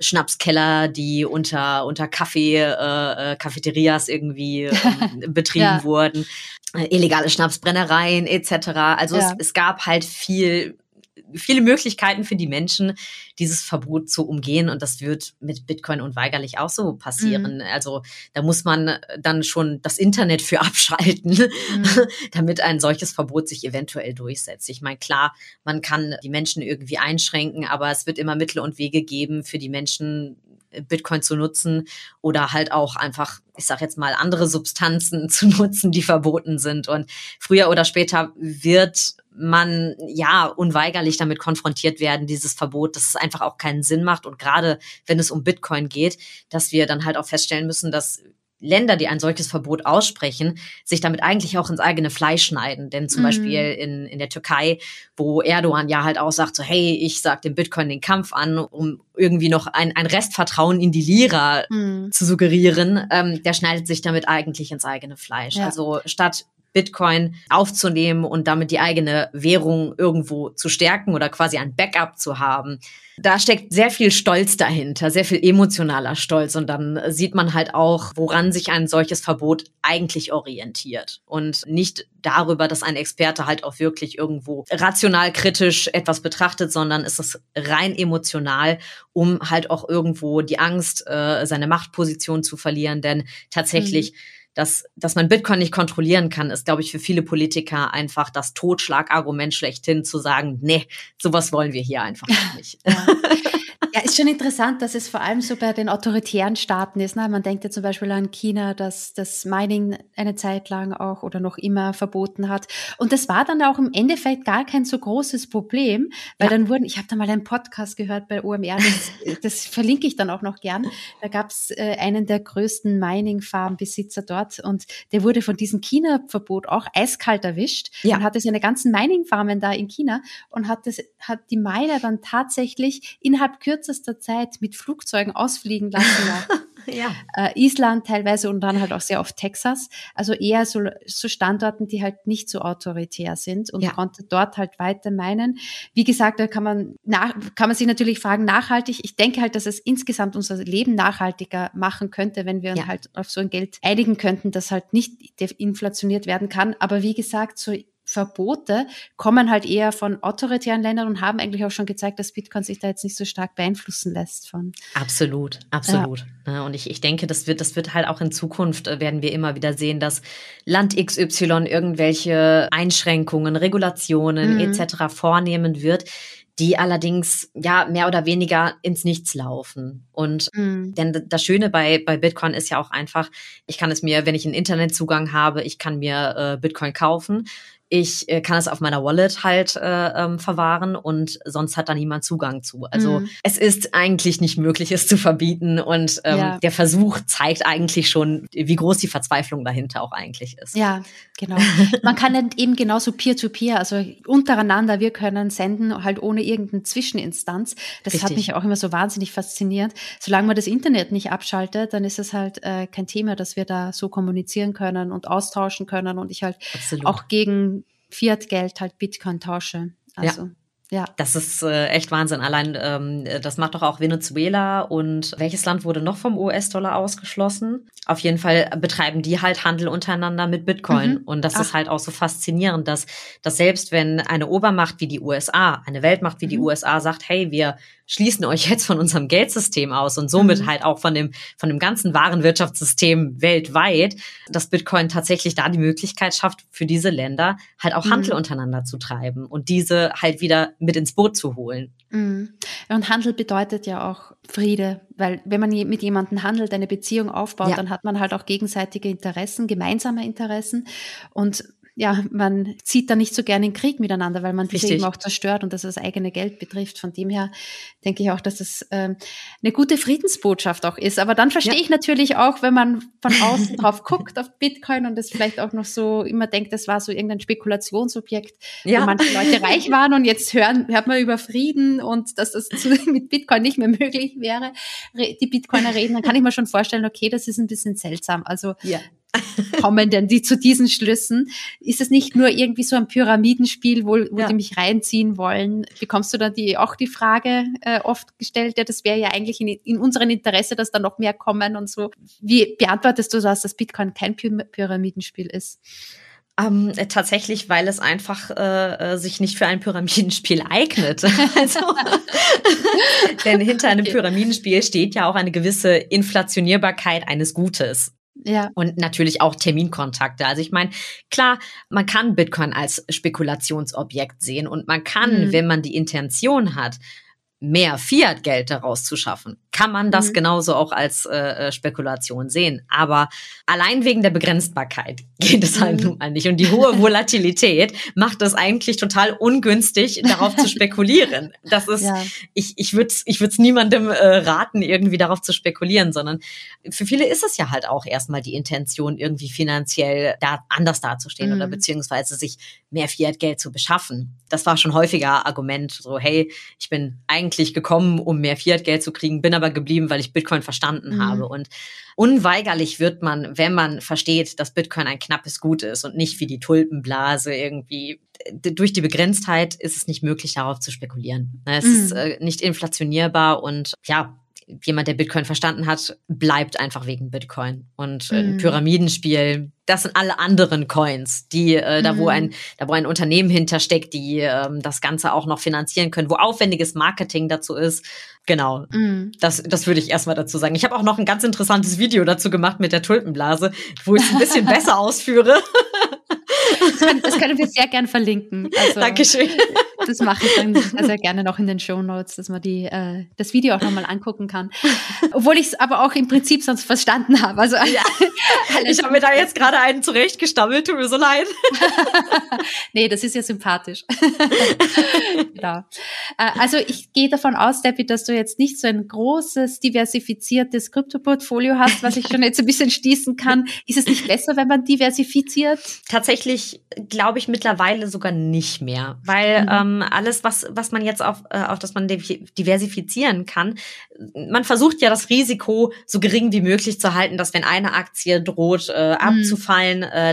Schnapskeller, die unter Kaffee, Cafeterias irgendwie betrieben wurden. Illegale Schnapsbrennereien etc. Also es gab halt viele Möglichkeiten für die Menschen, dieses Verbot zu umgehen, und das wird mit Bitcoin unweigerlich auch so passieren. Mhm. Also da muss man dann schon das Internet für abschalten, damit ein solches Verbot sich eventuell durchsetzt. Ich meine, klar, man kann die Menschen irgendwie einschränken, aber es wird immer Mittel und Wege geben, für die Menschen Bitcoin zu nutzen oder halt auch einfach, ich sag jetzt mal, andere Substanzen zu nutzen, die verboten sind. Und früher oder später wird man unweigerlich damit konfrontiert werden, dieses Verbot, dass es einfach auch keinen Sinn macht. Und gerade wenn es um Bitcoin geht, dass wir dann halt auch feststellen müssen, dass Länder, die ein solches Verbot aussprechen, sich damit eigentlich auch ins eigene Fleisch schneiden. Denn zum Beispiel in der Türkei, wo Erdogan halt auch sagt, so hey, ich sag dem Bitcoin den Kampf an, um irgendwie noch ein Restvertrauen in die Lira zu suggerieren, der schneidet sich damit eigentlich ins eigene Fleisch. Ja. Also statt Bitcoin aufzunehmen und damit die eigene Währung irgendwo zu stärken oder quasi ein Backup zu haben. Da steckt sehr viel Stolz dahinter, sehr viel emotionaler Stolz. Und dann sieht man halt auch, woran sich ein solches Verbot eigentlich orientiert. Und nicht darüber, dass ein Experte halt auch wirklich irgendwo rational kritisch etwas betrachtet, sondern es ist rein emotional, um halt auch irgendwo die Angst, seine Machtposition zu verlieren. Denn tatsächlich dass man Bitcoin nicht kontrollieren kann, ist, glaube ich, für viele Politiker einfach das Totschlagargument schlechthin, zu sagen, nee, sowas wollen wir hier einfach nicht. Ja, ist schon interessant, dass es vor allem so bei den autoritären Staaten ist. Ne? Man denkt ja zum Beispiel an China, dass das Mining eine Zeit lang auch oder noch immer verboten hat. Und das war dann auch im Endeffekt gar kein so großes Problem, weil dann ich habe da mal einen Podcast gehört bei OMR, das verlinke ich dann auch noch gern. Da gab es einen der größten Mining-Farm-Besitzer dort, und der wurde von diesem China-Verbot auch eiskalt erwischt und hatte seine ganzen Mining-Farmen da in China und hat die Miner dann tatsächlich innerhalb kürzester Zeit mit Flugzeugen ausfliegen lassen. Island teilweise und dann halt auch sehr oft Texas. Also eher so Standorten, die halt nicht so autoritär sind, und konnte dort halt weiter meinen. Wie gesagt, da kann man sich natürlich fragen, nachhaltig. Ich denke halt, dass es insgesamt unser Leben nachhaltiger machen könnte, wenn wir uns halt auf so ein Geld einigen könnten, das halt nicht inflationiert werden kann. Aber wie gesagt, so Verbote kommen halt eher von autoritären Ländern und haben eigentlich auch schon gezeigt, dass Bitcoin sich da jetzt nicht so stark beeinflussen lässt von. Absolut, absolut. Ja. Und ich denke, das wird halt auch in Zukunft, werden wir immer wieder sehen, dass Land XY irgendwelche Einschränkungen, Regulationen etc. vornehmen wird, die allerdings mehr oder weniger ins Nichts laufen. Und denn das Schöne bei Bitcoin ist ja auch einfach, ich kann es mir, wenn ich einen Internetzugang habe, ich kann mir Bitcoin kaufen. Ich kann es auf meiner Wallet halt verwahren, und sonst hat da niemand Zugang zu. Also es ist eigentlich nicht möglich, es zu verbieten, und der Versuch zeigt eigentlich schon, wie groß die Verzweiflung dahinter auch eigentlich ist. Ja, genau. Man kann dann eben genauso Peer-to-Peer, also untereinander, wir können senden, halt ohne irgendeine Zwischeninstanz. Das Richtig. Hat mich auch immer so wahnsinnig fasziniert. Solange man das Internet nicht abschaltet, dann ist es halt kein Thema, dass wir da so kommunizieren können und austauschen können, und ich halt Absolut. Auch gegen Fiat-Geld halt Bitcoin tausche. Also, Das ist echt Wahnsinn. Allein das macht doch auch Venezuela, und welches Land wurde noch vom US-Dollar ausgeschlossen? Auf jeden Fall betreiben die halt Handel untereinander mit Bitcoin. Und das ist halt auch so faszinierend, dass selbst wenn eine Obermacht wie die USA, eine Weltmacht wie die USA sagt, hey, wir schließen euch jetzt von unserem Geldsystem aus und somit halt auch von dem ganzen wahren Wirtschaftssystem weltweit, dass Bitcoin tatsächlich da die Möglichkeit schafft, für diese Länder halt auch Handel untereinander zu treiben und diese halt wieder mit ins Boot zu holen. Und Handel bedeutet ja auch Friede, weil wenn man mit jemandem handelt, eine Beziehung aufbaut, dann hat man halt auch gegenseitige Interessen, gemeinsame Interessen, und ja, man zieht da nicht so gerne in Krieg miteinander, weil man sich eben auch zerstört und dass das eigene Geld betrifft. Von dem her denke ich auch, dass es eine gute Friedensbotschaft auch ist. Aber dann verstehe ich natürlich auch, wenn man von außen drauf guckt auf Bitcoin und es vielleicht auch noch so immer denkt, das war so irgendein Spekulationsobjekt, wo manche Leute reich waren und jetzt hört man über Frieden und dass das mit Bitcoin nicht mehr möglich wäre. Die Bitcoiner reden, dann kann ich mir schon vorstellen, okay, das ist ein bisschen seltsam. Also kommen denn die zu diesen Schlüssen? Ist es nicht nur irgendwie so ein Pyramidenspiel, wo die mich reinziehen wollen? Bekommst du da auch die Frage oft gestellt, ja, das wäre ja eigentlich in unserem Interesse, dass da noch mehr kommen und so. Wie beantwortest du das, dass Bitcoin kein Pyramidenspiel ist? Tatsächlich, weil es einfach sich nicht für ein Pyramidenspiel eignet. Also, denn hinter einem Pyramidenspiel steht ja auch eine gewisse Inflationierbarkeit eines Gutes. Ja. Und natürlich auch Terminkontakte. Also ich meine, klar, man kann Bitcoin als Spekulationsobjekt sehen und man kann, wenn man die Intention hat, mehr Fiat-Geld daraus zu schaffen, kann man das genauso auch als Spekulation sehen. Aber allein wegen der Begrenzbarkeit geht es halt nun mal nicht. Und die hohe Volatilität macht es eigentlich total ungünstig, darauf zu spekulieren. Das ist, ich würde es niemandem raten, irgendwie darauf zu spekulieren, sondern für viele ist es ja halt auch erstmal die Intention, irgendwie finanziell anders dazustehen oder beziehungsweise sich mehr Fiat-Geld zu beschaffen. Das war schon häufiger Argument, so, hey, ich bin eigentlich gekommen, um mehr Fiat-Geld zu kriegen, bin aber geblieben, weil ich Bitcoin verstanden habe. Und unweigerlich wird man, wenn man versteht, dass Bitcoin ein knappes Gut ist und nicht wie die Tulpenblase irgendwie, durch die Begrenztheit ist es nicht möglich, darauf zu spekulieren. Es ist nicht inflationierbar und ja, jemand, der Bitcoin verstanden hat, bleibt einfach wegen Bitcoin. Und ein Pyramidenspiel, das sind alle anderen Coins, die da wo ein Unternehmen hintersteckt, die das Ganze auch noch finanzieren können, wo aufwendiges Marketing dazu ist. Genau, das würde ich erstmal dazu sagen. Ich habe auch noch ein ganz interessantes Video dazu gemacht mit der Tulpenblase, wo ich es ein bisschen besser ausführe. Das können wir sehr gern verlinken. Also, Dankeschön. Das mache ich dann sehr gerne noch in den Shownotes, dass man das Video auch nochmal angucken kann. Obwohl ich es aber auch im Prinzip sonst verstanden habe. Also, ich habe mir da jetzt gerade einen zurechtgestammelt, tut mir so leid. Nee, das ist ja sympathisch. Genau. Also ich gehe davon aus, Debbie, dass du jetzt nicht so ein großes, diversifiziertes Kryptoportfolio hast, was ich schon jetzt ein bisschen schließen kann. Ist es nicht besser, wenn man diversifiziert? Tatsächlich glaube ich mittlerweile sogar nicht mehr, weil alles, was man jetzt auf das man diversifizieren kann, man versucht ja das Risiko so gering wie möglich zu halten, dass wenn eine Aktie droht abzufallen,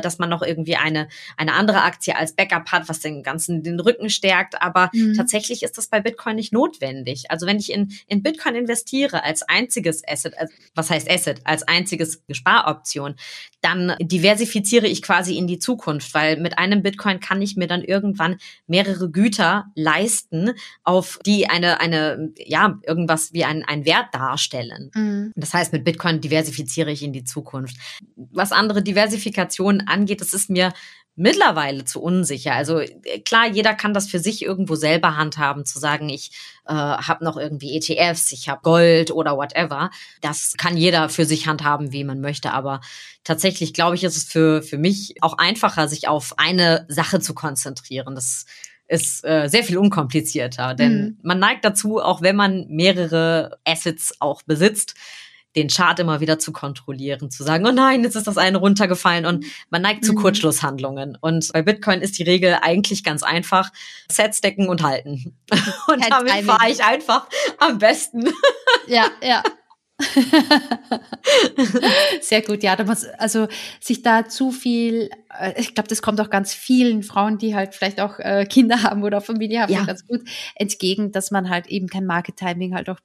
dass man noch irgendwie eine andere Aktie als Backup hat, was den ganzen den Rücken stärkt. Aber tatsächlich ist das bei Bitcoin nicht notwendig. Also wenn ich in Bitcoin investiere als einziges Asset, als einziges Sparoption, dann diversifiziere ich quasi in die Zukunft, weil mit einem Bitcoin kann ich mir dann irgendwann mehrere Güter leisten, auf die irgendwas wie einen Wert darstellen. Das heißt, mit Bitcoin diversifiziere ich in die Zukunft. Was andere Diversifikationen angeht, das ist mir mittlerweile zu unsicher. Also klar, jeder kann das für sich irgendwo selber handhaben, zu sagen, ich habe noch irgendwie ETFs, ich habe Gold oder whatever. Das kann jeder für sich handhaben, wie man möchte. Aber tatsächlich, glaube ich, ist es für mich auch einfacher, sich auf eine Sache zu konzentrieren. Das ist sehr viel unkomplizierter, denn man neigt dazu, auch wenn man mehrere Assets auch besitzt, den Chart immer wieder zu kontrollieren, zu sagen, oh nein, jetzt ist das eine runtergefallen und man neigt zu Kurzschlusshandlungen. Und bei Bitcoin ist die Regel eigentlich ganz einfach, Sets decken und halten. Und damit fahre ich einfach am besten. Ja. Sehr gut, ja. Da muss, also sich da zu viel, ich glaube, das kommt auch ganz vielen Frauen, die halt vielleicht auch Kinder haben oder Familie haben, ganz gut entgegen, dass man halt eben kein Market-Timing halt auch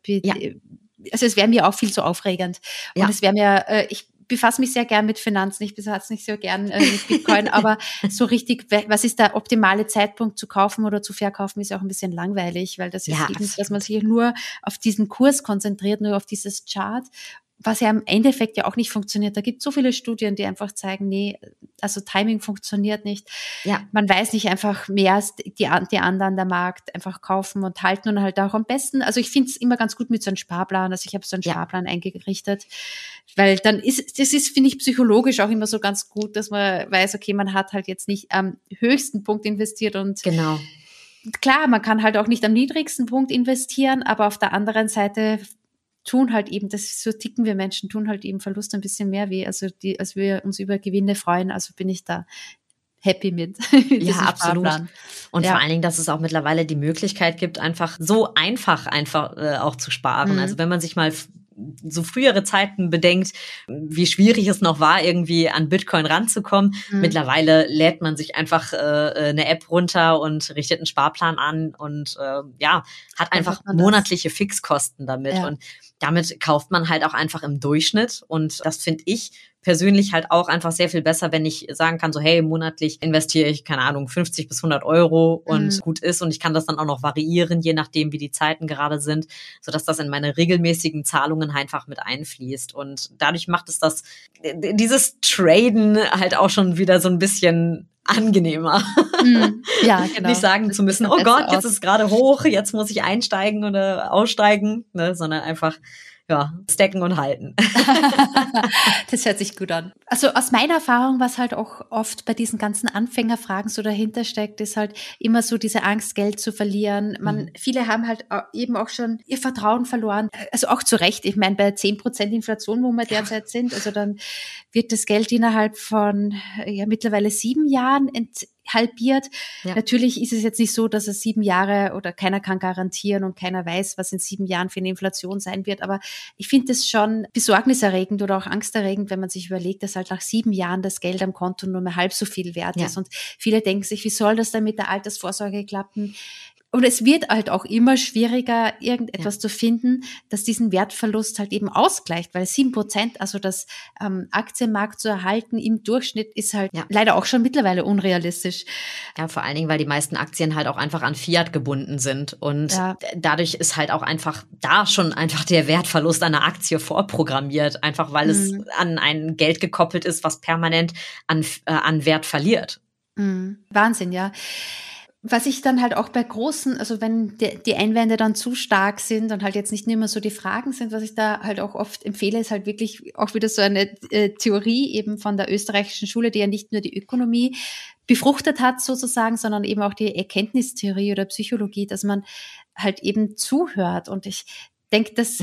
Also es wäre mir auch viel zu aufregend. Und es wäre mir, ich befasse mich sehr gern mit Finanzen, ich befasse mich sehr gern mit Bitcoin, aber so richtig, was ist der optimale Zeitpunkt zu kaufen oder zu verkaufen, ist auch ein bisschen langweilig, weil das ist eben, dass man sich nur auf diesen Kurs konzentriert, nur auf dieses Chart. was ja im Endeffekt ja auch nicht funktioniert. Da gibt es so viele Studien, die einfach zeigen, nee, also Timing funktioniert nicht. Ja. Man weiß nicht einfach mehr als die anderen, der Markt, einfach kaufen und halten und halt auch am besten. Also ich finde es immer ganz gut mit so einem Sparplan. Also ich habe so einen Sparplan eingerichtet, weil dann das ist, finde ich, psychologisch auch immer so ganz gut, dass man weiß, okay, man hat halt jetzt nicht am höchsten Punkt investiert und genau. Klar, man kann halt auch nicht am niedrigsten Punkt investieren, aber auf der anderen Seite tun halt eben, das so ticken wir Menschen, tun halt eben Verlust ein bisschen mehr weh, also als wir uns über Gewinne freuen, also bin ich da happy mit. Ja, absolut. Sparplan. Und vor allen Dingen, dass es auch mittlerweile die Möglichkeit gibt, einfach so einfach auch zu sparen. Mhm. Also wenn man sich mal so frühere Zeiten bedenkt, wie schwierig es noch war, irgendwie an Bitcoin ranzukommen. Mhm. Mittlerweile lädt man sich einfach eine App runter und richtet einen Sparplan an und hat einfach monatliche Fixkosten damit. Ja. Und damit kauft man halt auch einfach im Durchschnitt. Und das finde ich persönlich halt auch einfach sehr viel besser, wenn ich sagen kann, so hey, monatlich investiere ich, keine Ahnung, 50 bis 100 Euro und gut ist. Und ich kann das dann auch noch variieren, je nachdem, wie die Zeiten gerade sind, sodass das in meine regelmäßigen Zahlungen einfach mit einfließt. Und dadurch macht es dieses Traden halt auch schon wieder so ein bisschen angenehmer. Ja, genau. Nicht sagen zu müssen, oh Gott, jetzt ist es gerade hoch, jetzt muss ich einsteigen oder aussteigen, ne, sondern einfach stacken und halten. Das hört sich gut an. Also aus meiner Erfahrung, was halt auch oft bei diesen ganzen Anfängerfragen so dahinter steckt, ist halt immer so diese Angst, Geld zu verlieren. Viele haben halt eben auch schon ihr Vertrauen verloren. Also auch zu Recht. Ich meine, bei 10% Inflation, wo wir derzeit sind, also dann wird das Geld innerhalb von mittlerweile 7 Jahren halbiert. Ja. Natürlich ist es jetzt nicht so, dass es 7 Jahre oder keiner kann garantieren und keiner weiß, was in 7 Jahren für eine Inflation sein wird. Aber ich finde es schon besorgniserregend oder auch angsterregend, wenn man sich überlegt, dass halt nach 7 Jahren das Geld am Konto nur mehr halb so viel wert ist. Und viele denken sich, wie soll das denn mit der Altersvorsorge klappen? Und es wird halt auch immer schwieriger, irgendetwas zu finden, das diesen Wertverlust halt eben ausgleicht, weil 7%, also das Aktienmarkt zu erhalten im Durchschnitt, ist halt leider auch schon mittlerweile unrealistisch. Ja, vor allen Dingen, weil die meisten Aktien halt auch einfach an Fiat gebunden sind und dadurch ist halt auch einfach da schon einfach der Wertverlust einer Aktie vorprogrammiert, einfach weil es an ein Geld gekoppelt ist, was permanent an Wert verliert. Wahnsinn, ja. Was ich dann halt auch bei großen, also wenn die Einwände dann zu stark sind und halt jetzt nicht mehr so die Fragen sind, was ich da halt auch oft empfehle, ist halt wirklich auch wieder so eine Theorie eben von der österreichischen Schule, die ja nicht nur die Ökonomie befruchtet hat sozusagen, sondern eben auch die Erkenntnistheorie oder Psychologie, dass man halt eben zuhört. Und ich denke, dass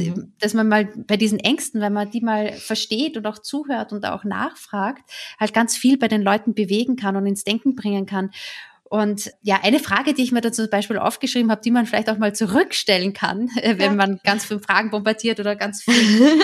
man mal bei diesen Ängsten, wenn man die mal versteht und auch zuhört und auch nachfragt, halt ganz viel bei den Leuten bewegen kann und ins Denken bringen kann. Und eine Frage, die ich mir da zum Beispiel aufgeschrieben habe, die man vielleicht auch mal zurückstellen kann, wenn man ganz viele Fragen bombardiert oder ganz viel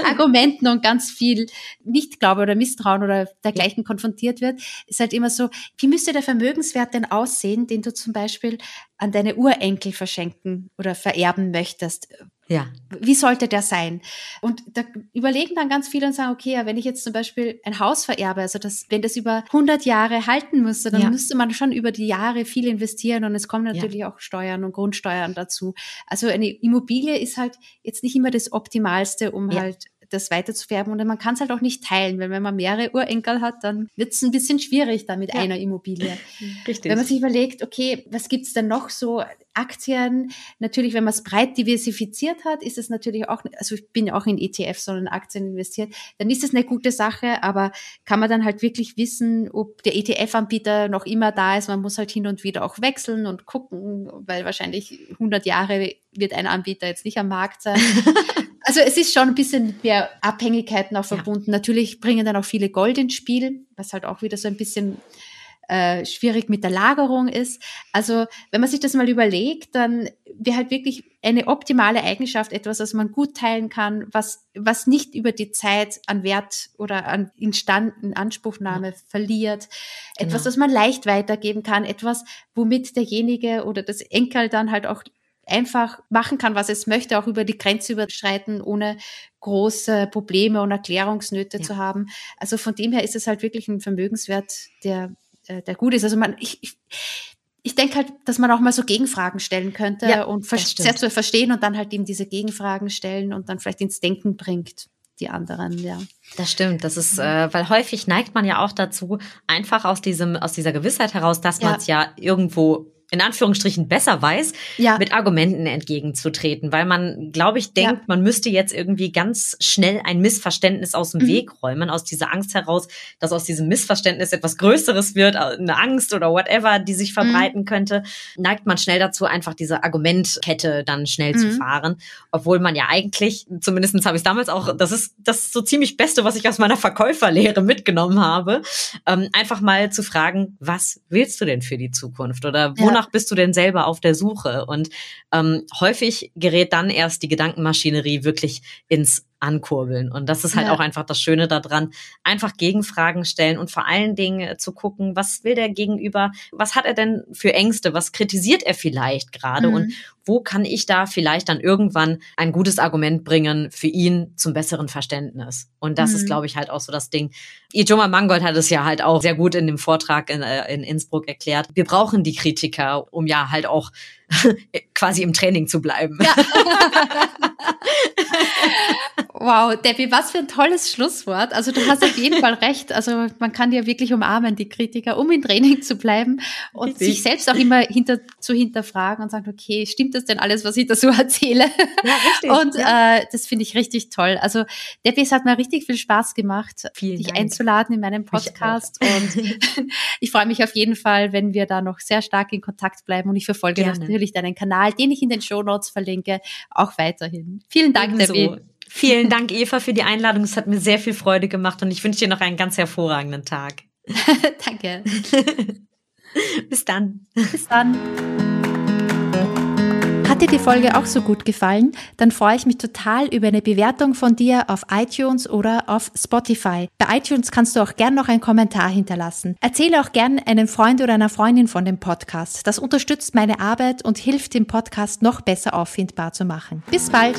Argumenten und ganz viel Nichtglaube oder Misstrauen oder dergleichen konfrontiert wird, ist halt immer so, wie müsste der Vermögenswert denn aussehen, den du zum Beispiel an deine Urenkel verschenken oder vererben möchtest? Ja. Wie sollte der sein? Und da überlegen dann ganz viele und sagen, okay, ja, wenn ich jetzt zum Beispiel ein Haus vererbe, also wenn das über 100 Jahre halten müsste, dann müsste man schon über die Jahre viel investieren und es kommen natürlich auch Steuern und Grundsteuern dazu. Also eine Immobilie ist halt jetzt nicht immer das Optimalste, um halt das weiterzuvererben, und man kann es halt auch nicht teilen, weil wenn man mehrere Urenkel hat, dann wird es ein bisschen schwierig da mit einer Immobilie. Richtig. Wenn man sich überlegt, okay, was gibt's denn noch so? Aktien, natürlich, wenn man es breit diversifiziert hat, ist es natürlich auch, also ich bin auch in ETFs, sondern Aktien investiert, dann ist es eine gute Sache, aber kann man dann halt wirklich wissen, ob der ETF-Anbieter noch immer da ist, man muss halt hin und wieder auch wechseln und gucken, weil wahrscheinlich 100 Jahre wird ein Anbieter jetzt nicht am Markt sein. Also es ist schon ein bisschen mehr Abhängigkeiten auch verbunden. Natürlich bringen dann auch viele Gold ins Spiel, was halt auch wieder so ein bisschen schwierig mit der Lagerung ist. Also wenn man sich das mal überlegt, dann wäre halt wirklich eine optimale Eigenschaft etwas, was man gut teilen kann, was nicht über die Zeit an Wert oder an Inanspruchnahme verliert. Genau. Etwas, was man leicht weitergeben kann, etwas, womit derjenige oder das Enkel dann halt auch einfach machen kann, was es möchte, auch über die Grenze überschreiten, ohne große Probleme und Erklärungsnöte zu haben. Also von dem her ist es halt wirklich ein Vermögenswert, der gut ist. Also ich denke halt, dass man auch mal so Gegenfragen stellen könnte und selbst zu verstehen und dann halt eben diese Gegenfragen stellen und dann vielleicht ins Denken bringt. die anderen, ja. Das stimmt, das ist, weil häufig neigt man ja auch dazu, einfach aus dieser Gewissheit heraus, dass man es ja irgendwo in Anführungsstrichen besser weiß, mit Argumenten entgegenzutreten, weil man, glaube ich, denkt, man müsste jetzt irgendwie ganz schnell ein Missverständnis aus dem Weg räumen, aus dieser Angst heraus, dass aus diesem Missverständnis etwas Größeres wird, eine Angst oder whatever, die sich verbreiten könnte, neigt man schnell dazu, einfach diese Argumentkette dann schnell zu fahren, obwohl man ja eigentlich, zumindest habe ich damals auch, das ist so ziemlich Beste, was ich aus meiner Verkäuferlehre mitgenommen habe, einfach mal zu fragen, was willst du denn für die Zukunft oder wo wonach bist du denn selber auf der Suche? Und häufig gerät dann erst die Gedankenmaschinerie wirklich ins Ankurbeln. Und das ist halt auch einfach das Schöne daran, einfach Gegenfragen stellen und vor allen Dingen zu gucken, was will der Gegenüber, was hat er denn für Ängste, was kritisiert er vielleicht gerade und wo kann ich da vielleicht dann irgendwann ein gutes Argument bringen für ihn zum besseren Verständnis. Und das ist, glaube ich, halt auch so das Ding. Ijoma Mangold hat es ja halt auch sehr gut in dem Vortrag in Innsbruck erklärt. Wir brauchen die Kritiker, um ja halt auch quasi im Training zu bleiben. Ja. Wow, Debbie, was für ein tolles Schlusswort. Also du hast auf jeden Fall recht. Also man kann die ja wirklich umarmen, die Kritiker, um im Training zu bleiben und sich selbst auch immer zu hinterfragen und sagen, okay, stimmt das denn alles, was ich da so erzähle? Ja, richtig. Und das finde ich richtig toll. Also Debbie, es hat mir richtig viel Spaß gemacht, dich einzuladen in meinem Podcast. Und ich freue mich auf jeden Fall, wenn wir da noch sehr stark in Kontakt bleiben. Und ich verfolge natürlich deinen Kanal, den ich in den Shownotes verlinke, auch weiterhin. Vielen Dank, Debbie. Vielen Dank, Eva, für die Einladung. Es hat mir sehr viel Freude gemacht und ich wünsche dir noch einen ganz hervorragenden Tag. Danke. Bis dann. Bis dann. Hat dir die Folge auch so gut gefallen? Dann freue ich mich total über eine Bewertung von dir auf iTunes oder auf Spotify. Bei iTunes kannst du auch gern noch einen Kommentar hinterlassen. Erzähle auch gern einem Freund oder einer Freundin von dem Podcast. Das unterstützt meine Arbeit und hilft, den Podcast noch besser auffindbar zu machen. Bis bald.